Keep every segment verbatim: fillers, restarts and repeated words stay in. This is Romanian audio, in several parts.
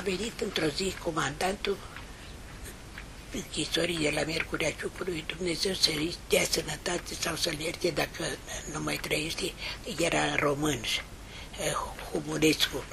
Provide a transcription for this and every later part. a venit într-o zi comandantul închisorii de la Miercurea Ciucului, Dumnezeu să-i dea sănătate sau să-l ierte dacă nu mai trăiește, era român, Hrubonescu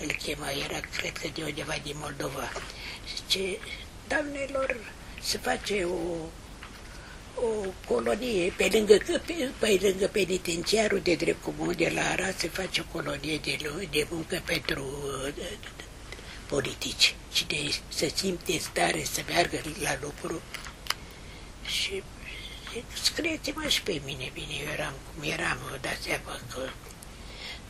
îl chema, era cred că de undeva din Moldova. Zice, doamnelor, se face o, o colonie, pe lângă, pe, pe lângă penitenciarul de drept comun de la Arad se face o colonie de, de muncă pentru politici. Cine se simte stare să meargă la lucru și scrieți-mă și pe mine, bine, eu eram cum eram, vă dați seama că...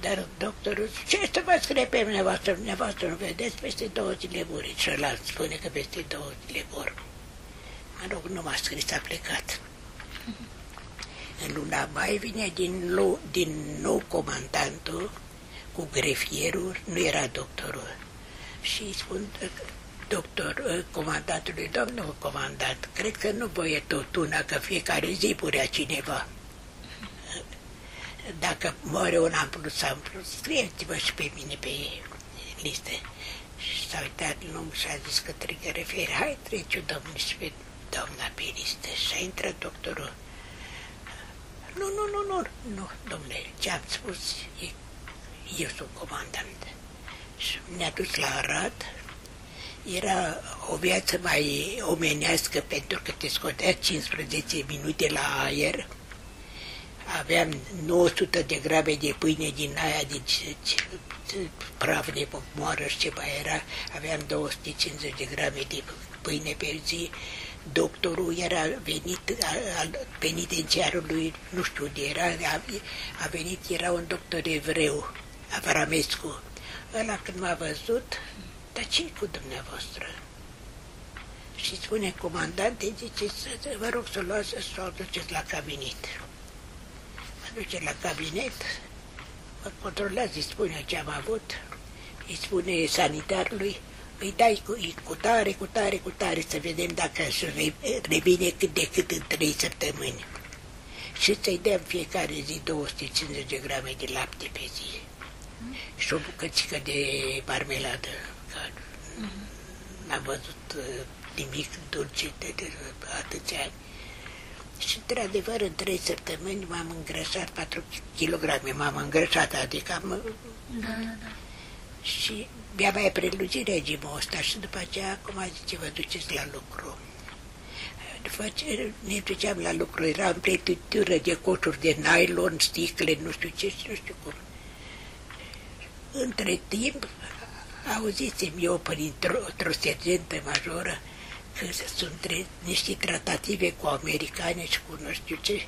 Dar doctorul zice, ce să vă scrie pe dumneavoastră, dumneavoastră nu vedeți, peste două zile muri. Celălalt spune că peste două zile mor. Mă rog, nu m-a scris, a plecat. În luna mai vine din nou, din nou comandantul cu grefierul, nu era doctorul. Și îi spun, doctor, comandantului, domnul comandant, cred că nu vă e tot una, că fiecare zi purea cineva. Dacă moare un an plus, an plus, scrieți-vă și pe mine pe listă. Și s-a uitat lung și a zis că trebuie referi, hai treciu domnul și pe doamna pe listă. Și a intrat doctorul. Nu, nu, nu, nu, nu, domnule, ce am spus, eu sunt comandant. Și ne-a dus la Arad, era o viață mai omenească pentru că te scotea cincisprezece minute la aer. Aveam nouă sute de grame de pâine din aia, din praf de moară și ce mai era, aveam două sute cincizeci de grame de pâine pe zi. Doctorul era venit, al penitenciarului, nu știu unde era, a, a venit, era un doctor evreu, Avramescu. Ăla când m-a văzut, dar ce-i cu dumneavoastră? Și spune comandant, îi zice, vă rog să luați, să o aduceți la cabinet. Duce la cabinet, mă controlează, îi spune ce am avut, îi spune sanitarului, îi dai cu, cu tare, cu tare, cu tare, să vedem dacă își revine cât de cât în trei săptămâni. Și să-i dăm fiecare zi două sute cincizeci de grame de lapte pe zi și o bucățică de marmeladă, că n-am văzut nimic dulce de, de atâția ani. Și, într-adevăr, în trei săptămâni m-am îngrășat, patru kilograme m-am îngrășat, adică am... Da, da, da. Și mi-a mai prelungit regimul ăsta și după aceea, acum zice, vă duceți la lucru. După ce ne duceam la lucru, era în pletitură de coșuri de nylon, sticle, nu știu ce și nu știu cum. Între timp, auziți-mi eu, printr-o sergentă majoră, că sunt niște tratative cu americane și cu nu știu ce,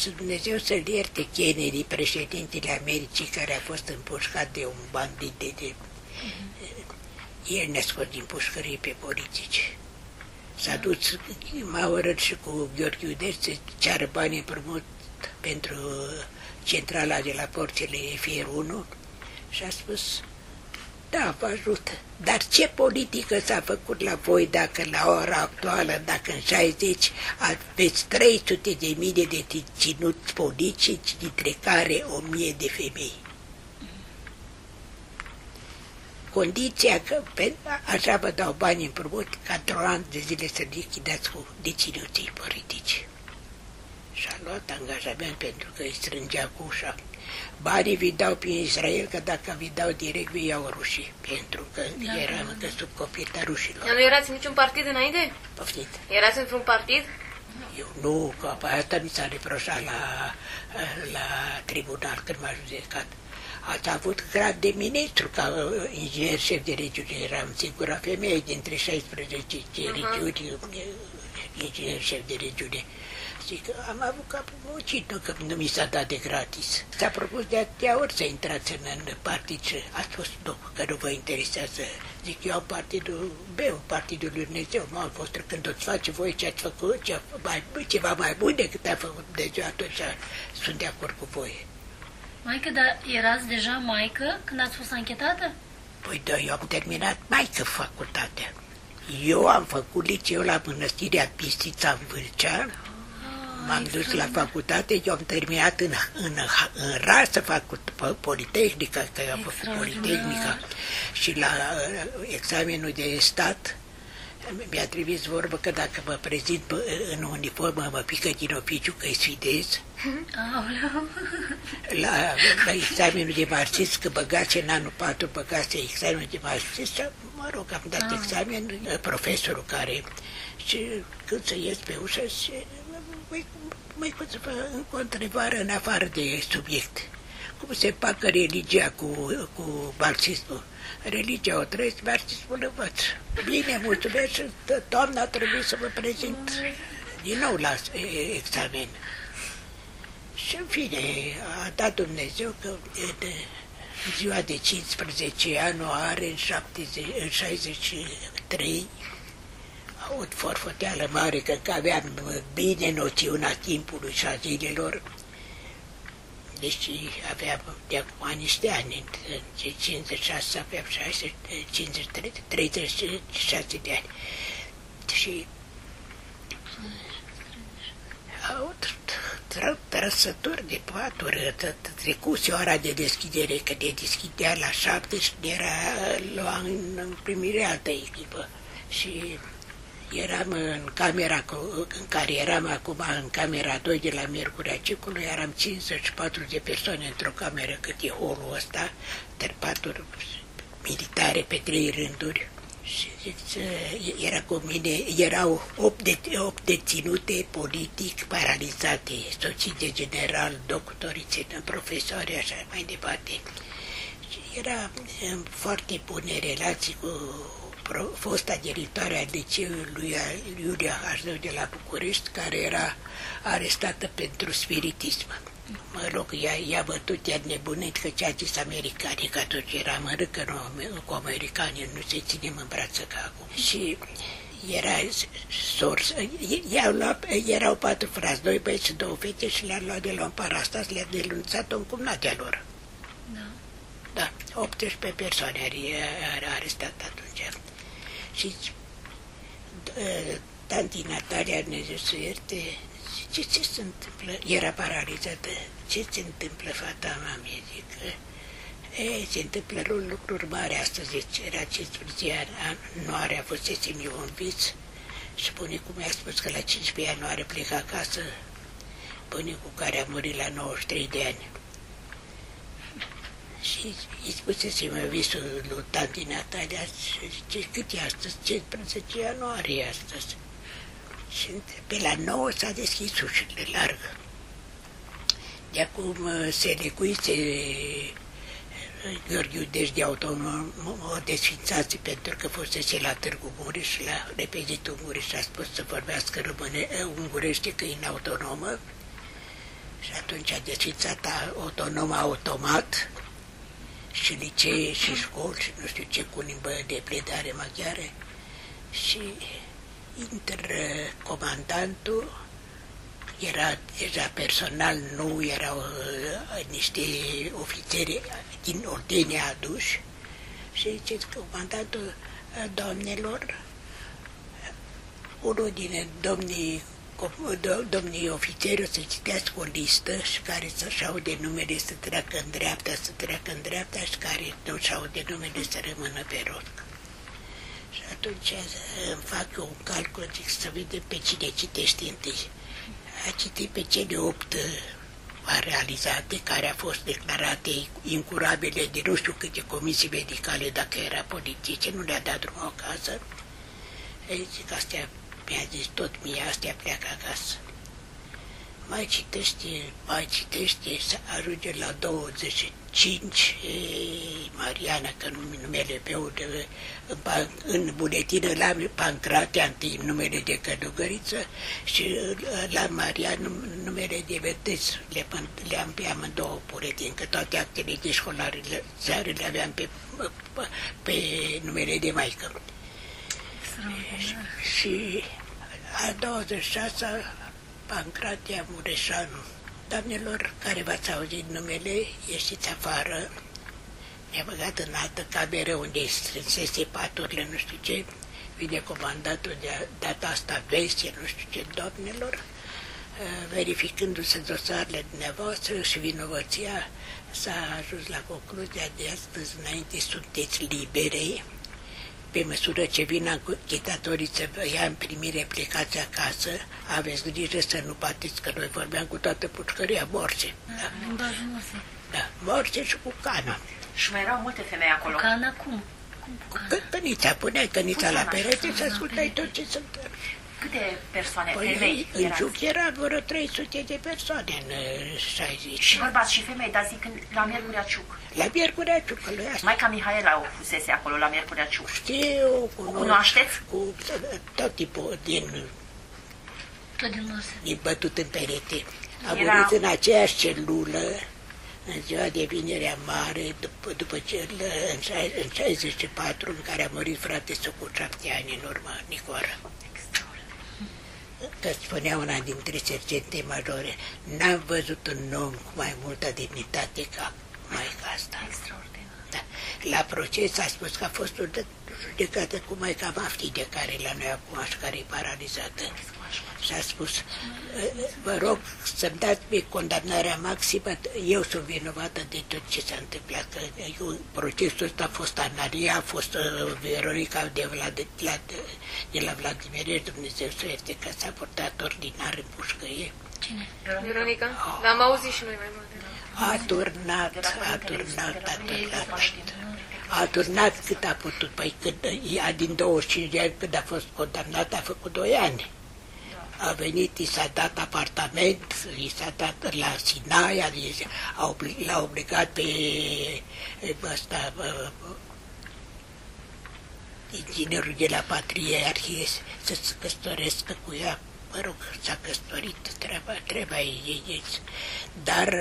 și Dumnezeu să-l ierte Kennedy, președintele Americii, care a fost împușcat de un bandit de... de... Mm-hmm. El ne-a scos din pușcărie pe politici. S-a dus Maurer și cu Gheorghiu-Dej să ceară bani împrumut pentru centrala de la Porțile Fier unu și a spus... Da, vă ajută. Dar ce politică s-a făcut la voi dacă la ora actuală, dacă în șaizeci aveți trei sute de mii de deținuți politici, dintre care o mie de femei? Condiția că, așa vă dau bani împrumut, ca într-un an de zile să lichidați cu deținuții politici. Și-a luat angajament pentru că îi strângea cu ușa. Banii vi dau prin Israel, că dacă vi dau direct, vi iau rușii, pentru că da, eram încă sub copita rușilor. Nu erați în niciun partid înainte? Poftit. Erați într-un partid? Eu nu, că pe asta mi s-a reproșat la, la tribunal când m-a judecat. Ați avut grad de ministru, ca inginer șef de regiune, eram singura femeie dintre șaisprezece regiuni, inginer șef de regiune. Zic, am avut capul muncit, nu că nu mi s-a dat de gratis. S-a propus de atâtea ori să intrați în, în partid și a spus, nu, că nu vă interesează. Zic, eu am partidul meu, partidul lui Dumnezeu, mama voastră, când o-ți face voi ce ați făcut, ce mai, ceva mai bun decât a făcut Dumnezeu, atunci sunt de acord cu voi. Maică, dar erați deja maică când ați fost anchetată? Păi da, eu am terminat maică facultatea. Eu am făcut liceu la mănăstirea Pistița în Vâlcea. m-am dus la facultate, eu am terminat în, în, în rasă facut, politehnica, că am făcut politehnica, și la examenul de stat mi-a trimis vorbă că dacă mă prezint în uniformă, mă pică din oficiu că-i sfidez. La, la examenul de marxist, că băgase în anul patru, băgase examenul de marxist, mă rog, am dat ah. examen, profesorul care, și când să ies pe ușă, și mai pot să fac încă o întrebare în afară de subiect. Cum se pacă religia cu, cu marxismul? Religia o trăiesc, marxismul învăț. Bine, mulțumesc, doamna, trebuie să vă prezint din nou la examen. Și în fine, a dat Dumnezeu că în ziua de cincisprezece ianuarie, în, în șaizeci și trei, o forfoteală mare, că aveam bine noțiunea timpului și a zilelor, deși aveam de acum niște ani, în cincizeci și șase aveam treizeci și șase de ani. Și au trăsături de paturi, trecuse ora de deschidere, că de deschidea la șapte și era lua în primire altă echipă. Și eram în camera în care eram acum, în camera doi de la Miercurea Ciucului, eram cincizeci și patru de persoane într-o cameră, cât e holul ăsta, patru militare pe trei rânduri. Și era cu mine, erau opt, de, opt deținute politic paralizate, soții de general, doctori, profesori, așa mai departe. Și era în foarte bune relații cu fosta directoare a liceului Iulia Hasdeu de la București, care era arestată pentru spiritism. Mă rog, i-a bătut, i-a nebunit că ce-a zis americanii, că atunci era mărât că nu, cu americanii nu se ținem în brață ca acum. Și era sors, luat, erau patru frați, doi băieți și două fete, și le-a luat de la un parastas, le-a denunțat-o în cumnatea lor. Da, optsprezece persoane era arestat atunci. Și tanti Natalia, Dumnezeu să ierte, ce, ce se întâmplă? Era paralizată. Ce se întâmplă, fata mea? Zic, e, se întâmplă lucruri mari astăzi. Era cincisprezece ianuarie, a fost eu un vis. Și bunicul mi-a spus că la cincisprezece ianuarie plec acasă, bunicul care a murit la nouăzeci și trei de ani. Și îi spusesem visul lui tanti Natalia, zice, cât e astăzi? cincisprezece ianuarie astăzi. Și pe la nouă s-a deschis ușile larg. De acum se lecuise Gheorghiu-Dej de autonom, o desfințație, pentru că fusese la Târgu Mureș, la repezitul Mureș, a spus să vorbească române, ungurește, că e în autonomă. Și atunci a desfințat autonomă automat. Și licee, și școli, și nu știu ce, cu limbă de pledare maghiară. Și intră comandantul, era deja personal, nu erau uh, niște ofițeri din ordine aduși. Și zice comandantul, doamnelor, unul din domnii, domnii ofițeri o să citească o listă, și care să-și aude numele să treacă în dreapta, să treacă în dreapta, și care nu-și aude numele să rămână pe rog. Și atunci îmi fac eu un calcul, zic, să vedem pe cine citești întâi. A citit pe cele opt realizate, care au fost declarate incurabile de nu știu câte comisii medicale, dacă era politice, nu le-a dat drumul acasă. Ei, zic, astea mi-a zis tot mie, astea pleacă acasă. Mai citește, mai citește, să ajunge la douăzeci și cinci, e, Mariana, că numele meu, de, în, în buletină la Pangratia, întâi numele de călugăriță, și la Mariana numele de vedeți, le, le-am pe amândouă buletin, că toate actele de școlare le aveam pe, pe numele de maică. Și, și a douăzeci și șasea, Pangratia Mureșanu. Doamnelor care v-ați auzit numele, ieșiți afară. Ne-a băgat în altă cameră unde îi strânsese paturile, nu știu ce. Vine comandatul de data asta, veste, nu știu ce, doamnelor. verificându-se dosarele dumneavoastră și vinovăția, s-a ajuns la concluzia de astăzi înainte sunteți libere, pe măsură ce vin anchetatorii să vă ia în primire, plecați acasă, aveți grijă să nu patiți, că noi vorbeam cu toată pușcăria, morți. Da. Da, da, morți și cu cana. Și mai erau multe femei acolo. Cu cana cum? Cu cana. Cănița, puneai cănița la perete și ascultai tot ce se întâmplă. Câte persoane, păi, femei în Giuc era vreo trei sute de persoane în șaizeci. Și bărbați și femei, dar zic la Miercurea Ciuc. La Miercurea Ciuc, că lui asta. Maica Mihaela o fusese acolo la Miercurea Ciuc. Știu, cunosc, o cunoașteți? Cu tot tipul din... Tot din din bătut în perete. Am era... murit în aceeași celulă, în ziua de Vinerea Mare, după, după ce în șaizeci și patru, în care a murit frate Sucu, șapte ani în urmă, Nicoara. Că spunea una dintre sergente majore, n-am văzut un om cu mai multă dignitate ca maica asta. Extraordinar. Da. La proces a spus că a fost o judecată cu maica maftii de care la noi acum și care e paralizată. Și a spus, vă rog să-mi dați mie condamnarea maximă, eu sunt vinovată de tot ce s-a întâmplat. Eu, procesul ăsta a fost Anaria, a fost uh, Veronica de, Vlad, la, de la Vladimirești, Dumnezeu să ierte că s-a purtat ordinar în pușcărie. Cine? Veronica? Oh. L-am auzit și noi mai mult. A turnat, a turnat, a turnat. A turnat cât a putut. Păi când, ea din douăzeci și cinci de ani, când a fost condamnată, a făcut doi ani. A venit, i s-a dat apartament, i s-a dat la Sinaia, l-a obligat pe ăsta, inginerul de la Patriarhie să se căsătorească cu ea. Mă rog, s-a căsătorit, treaba, treaba ei. Dar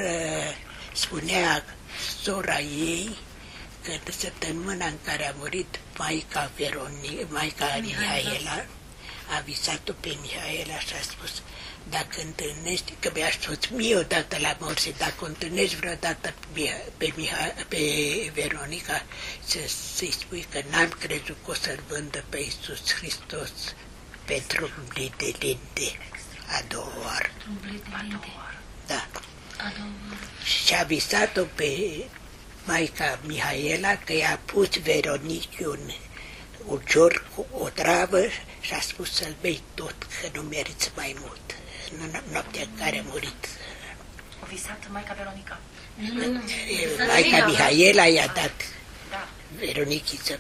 spunea sora ei că în săptămâna în care a murit maica Veronica, maica Mihaela, a visat-o pe Mihaela și a spus, dacă întâlnești, că mi-a spus mie odată la morți, dacă întâlnești vreodată pe, Miha, pe Veronica, să-i spui că n-am crezut că o să-l vândă pe Iisus Hristos pentru un blid de linde a doua oară. Da. Și a visat-o pe maica Mihaela că i-a pus Veronici un ucior cu o travă și a spus să-l bei tot, că nu meriți mai mult. În noaptea în care a murit. O visat maica Veronica? Nu, maica Mihaela i-a dat Veronichiță.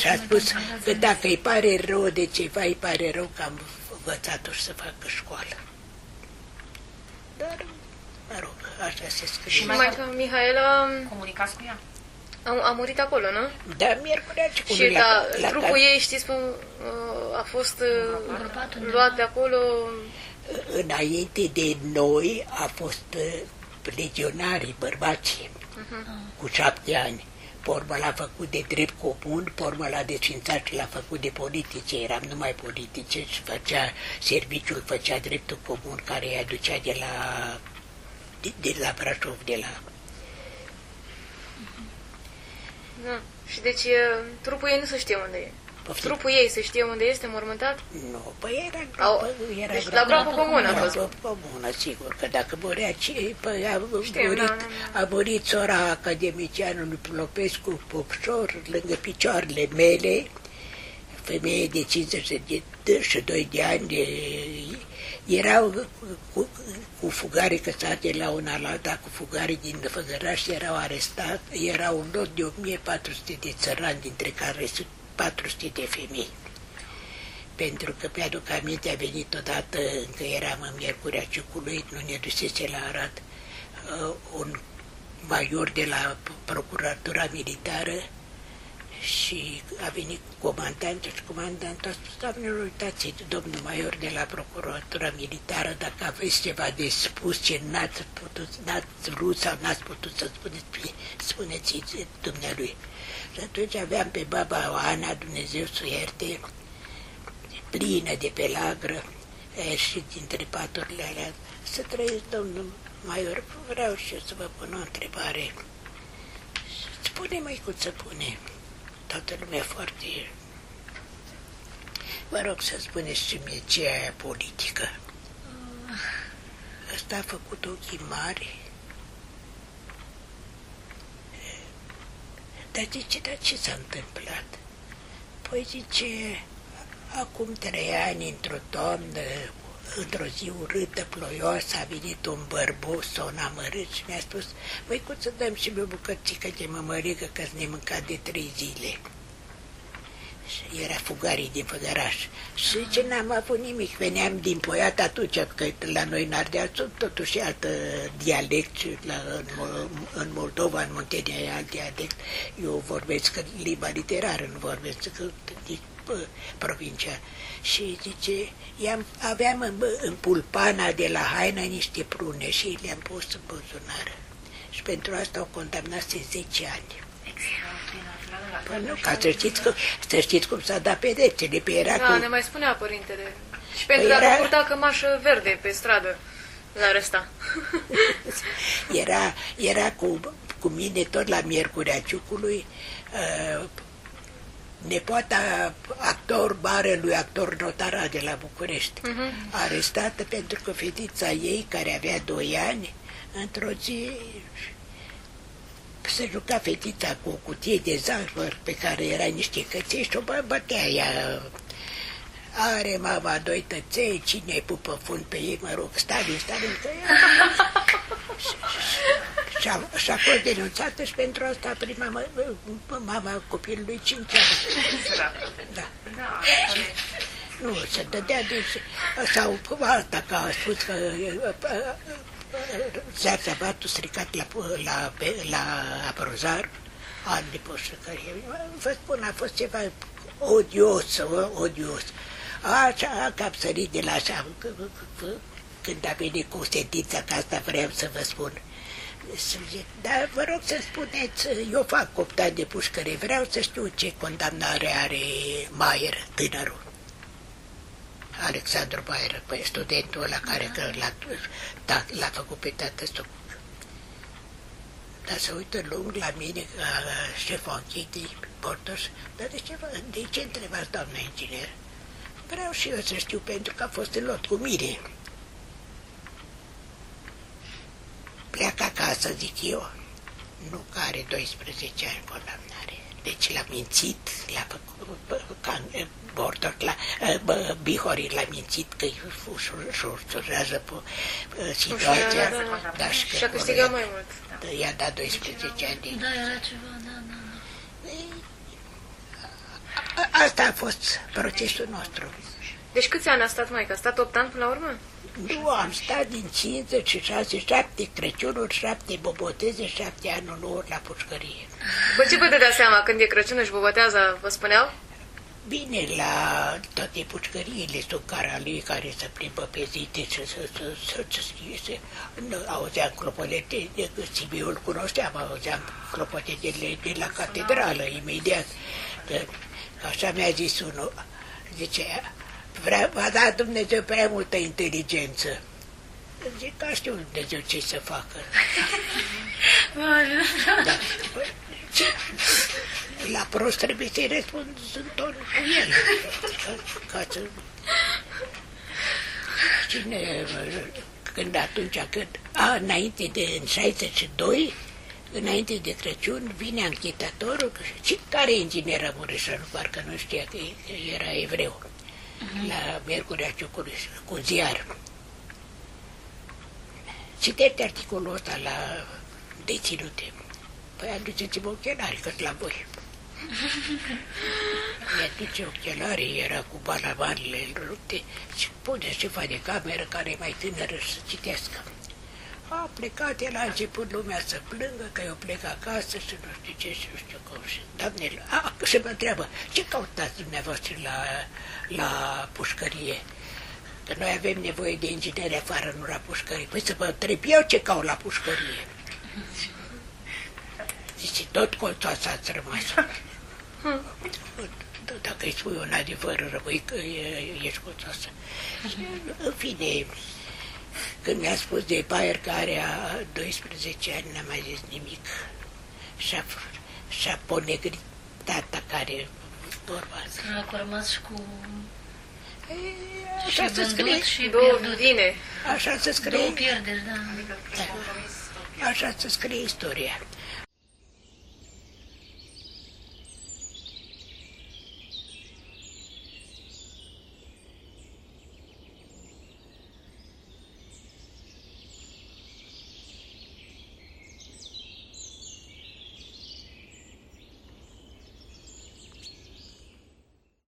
Și a spus că dacă îi pare rău de ceva, îi pare rău că am învățat-o să facă școală. Dar, mă rog, așa se scrie. Și maica Mihaela... Comunicați cu ea? A, a murit acolo, nu? Da, Miercurea Ciucului. Și da, la, trupul la, ei, știți, a fost luat de acolo... Înainte de noi a fost legionarii, bărbații, uh-huh. cu șapte ani. Pormă l-a făcut de drept comun, pormă l-a desfințat și l-a făcut de politice. Eram numai politice și făcea serviciul, făcea dreptul comun care îi aducea de la, de, de la Brașov, de la... Da. Și deci trupul ei nu se știe unde e. Poftim. Trupul ei se știe unde este mormântat? Nu, păi era groapă. Era deci groapă, la groapă comună a fost. Comună, sigur, că dacă murea, păi a, da, a murit sora academicianului Plopescu, Pupșor, lângă picioarele mele, femeie de cincizeci și doi de ani, erau cu, cu fugare căsate la una la alta, cu fugare din Făzăraș, erau arestați, era un lot de o mie patru sute de țărani, dintre care sunt patru sute de femei. Pentru că mi-aduc aminte, a venit odată, încă eram în Miercurea Ciucului, nu ne dusese la Arad, un major de la procuratura militară, și a venit cu comandantul și comandantul a spus, doamnelor, uitați, domnul major de la procuratura militară, dacă aveți ceva de spus ce n-ați putut, n-ați vrut sau n-ați putut să spuneți, spuneți dumnealui. Și atunci aveam pe baba Oana, Dumnezeu să ierte, plină de pelagră, a ieșit dintre paturile alea, să trăiți, domnul major, vreau și eu să vă pun o întrebare. Spune, măicuță, pune. Toată lumea foarte... Vă rog să spuneți și mie ce e aia politică. Asta a făcut ochii mari. Dar zice, dar ce s-a întâmplat? Păi zice, acum trei ani, într-o toamnă, într-o zi urâtă, ploioasă, a venit un bărbos, un amărât și mi-a spus, băi, cum să dăm și mie o bucățică de mămărică, că ne mâncat de trei zile. Și era fugarii din Făzăraș. Și zice, n-am avut nimic, veneam din Poiat atunci, că la noi în Ardeaț sunt totuși alt dialect, la, în, în Moldova, în Muntenia e alt dialect. Eu vorbesc limba literară, nu vorbesc din provincia. Și zice, aveam în, în pulpana de la haină niște prune și le-am pus în buzunar. Și pentru asta au condamnat zece ani. Păi nu, ca să știți, cum, să știți cum s-a dat pedepsele, pe era da, cu... ne mai spunea părintele. Și pentru că era... purta cămașă verde pe stradă, la răsta. Era, era cu, cu mine tot la Miercurea Ciucului, uh, nepoata actor, marelui actor notar de la București, uh-huh. arestată pentru că fetița ei, care avea doi ani, într-o zi... se juca fetița cu o cutie de zahăr pe care era niște căței și o bătea ea. Are mama doi tăței, cine pupă fund pe ei, mă rog, Stalin, Stalin, că ea... Și a fost denunțată și pentru asta prima mama copilului cinci ani. Da. Nu, se dădea de... Sau alta, că a spus că... Zeața batul stricat la, la, la aprozar, al de poștăcărie. Vă spun, a fost ceva odios, odios. Așa a capsărit de la așa, când a venit cu sentința, că asta vreau să vă spun. Dar vă rog să spuneți, eu fac opt ani de pușcărie, vreau să știu ce condamnare are Maier, tânărul. Alexandru Maier, păi studentul ăla care l-a făcut pe tată Sucu. Dar se uită lung la mine, ca șeful închidii, Bortoș, dar de ce, de ce întrebați, doamna inginer? Vreau și eu să știu, pentru că a fost în lot cu mine. Pleacă acasă, zic eu, nu că are doisprezece ani condamnare. Deci l-a mințit, l-a făcut, ca Bortoș, la Bihori l-a mințit că îi ușurează situația. Și a câștigat mai mult. I-a dat doisprezece ani. Da, era ceva, da, da. Asta a fost procesul nostru. Deci câți ani a stat Maica? A stat opt ani până la urmă? Nu, am stat din cincizeci și șase, șapte Crăciunuri, șapte Boboteze, șapte anul nou la pușcărie. Bă, ce vă dădea seama când e Crăciunul și Boboteaza, vă spuneau? Bine, la toate pușcăriile sunt caralii care se plimbă pe zite și se auzeam clopotele, Sibiu îl cunoșteam, auzeam clopotele de la catedrală, imediat. Așa mi-a zis unul, zice, v-a dat Dumnezeu prea multă inteligență. Zic, că știu Dumnezeu ce să facă. Da. Ce? La prost trebuie să-i răspund în ton cu el. Ca să... Cine... Când atunci, când... A, înainte de... În șaizeci și doi, înainte de Crăciun, vine anchetatorul. Și care inginer Mureșanu? Parcă nu știa că era evreu. La Miercurea Ciucului, cu ziar. Citește articolul ăsta la deținute. Păi aduceți-mi ochelari, că la voi. Mi-aduce ochelarii, era cu balabanile în rupte și pune șefa de cameră, care e mai tânără, să citească. A plecat, el a început lumea să plângă, că eu plec acasă și nu știu ce și nu știu cum. Și, doamne, a, și mă întreabă, ce căutați dumneavoastră la, la pușcărie? Că noi avem nevoie de ingineri afară, nu la pușcărie. Păi să vă întreb eu ce caut la pușcărie. Zice, tot colțul ăsta ați rămas. Dacă îi spui un adevăr, rămâi că ești colțul ăsta. În fine... Când mi-a spus de Maier că are doisprezece ani, n-am mai zis nimic. Și-a și-a ponegrit tata care vorba. Că a rămas și cu... Așa se scrie. Două bine. Așa se scrie. Două pierderi, da. Așa se scrie istoria.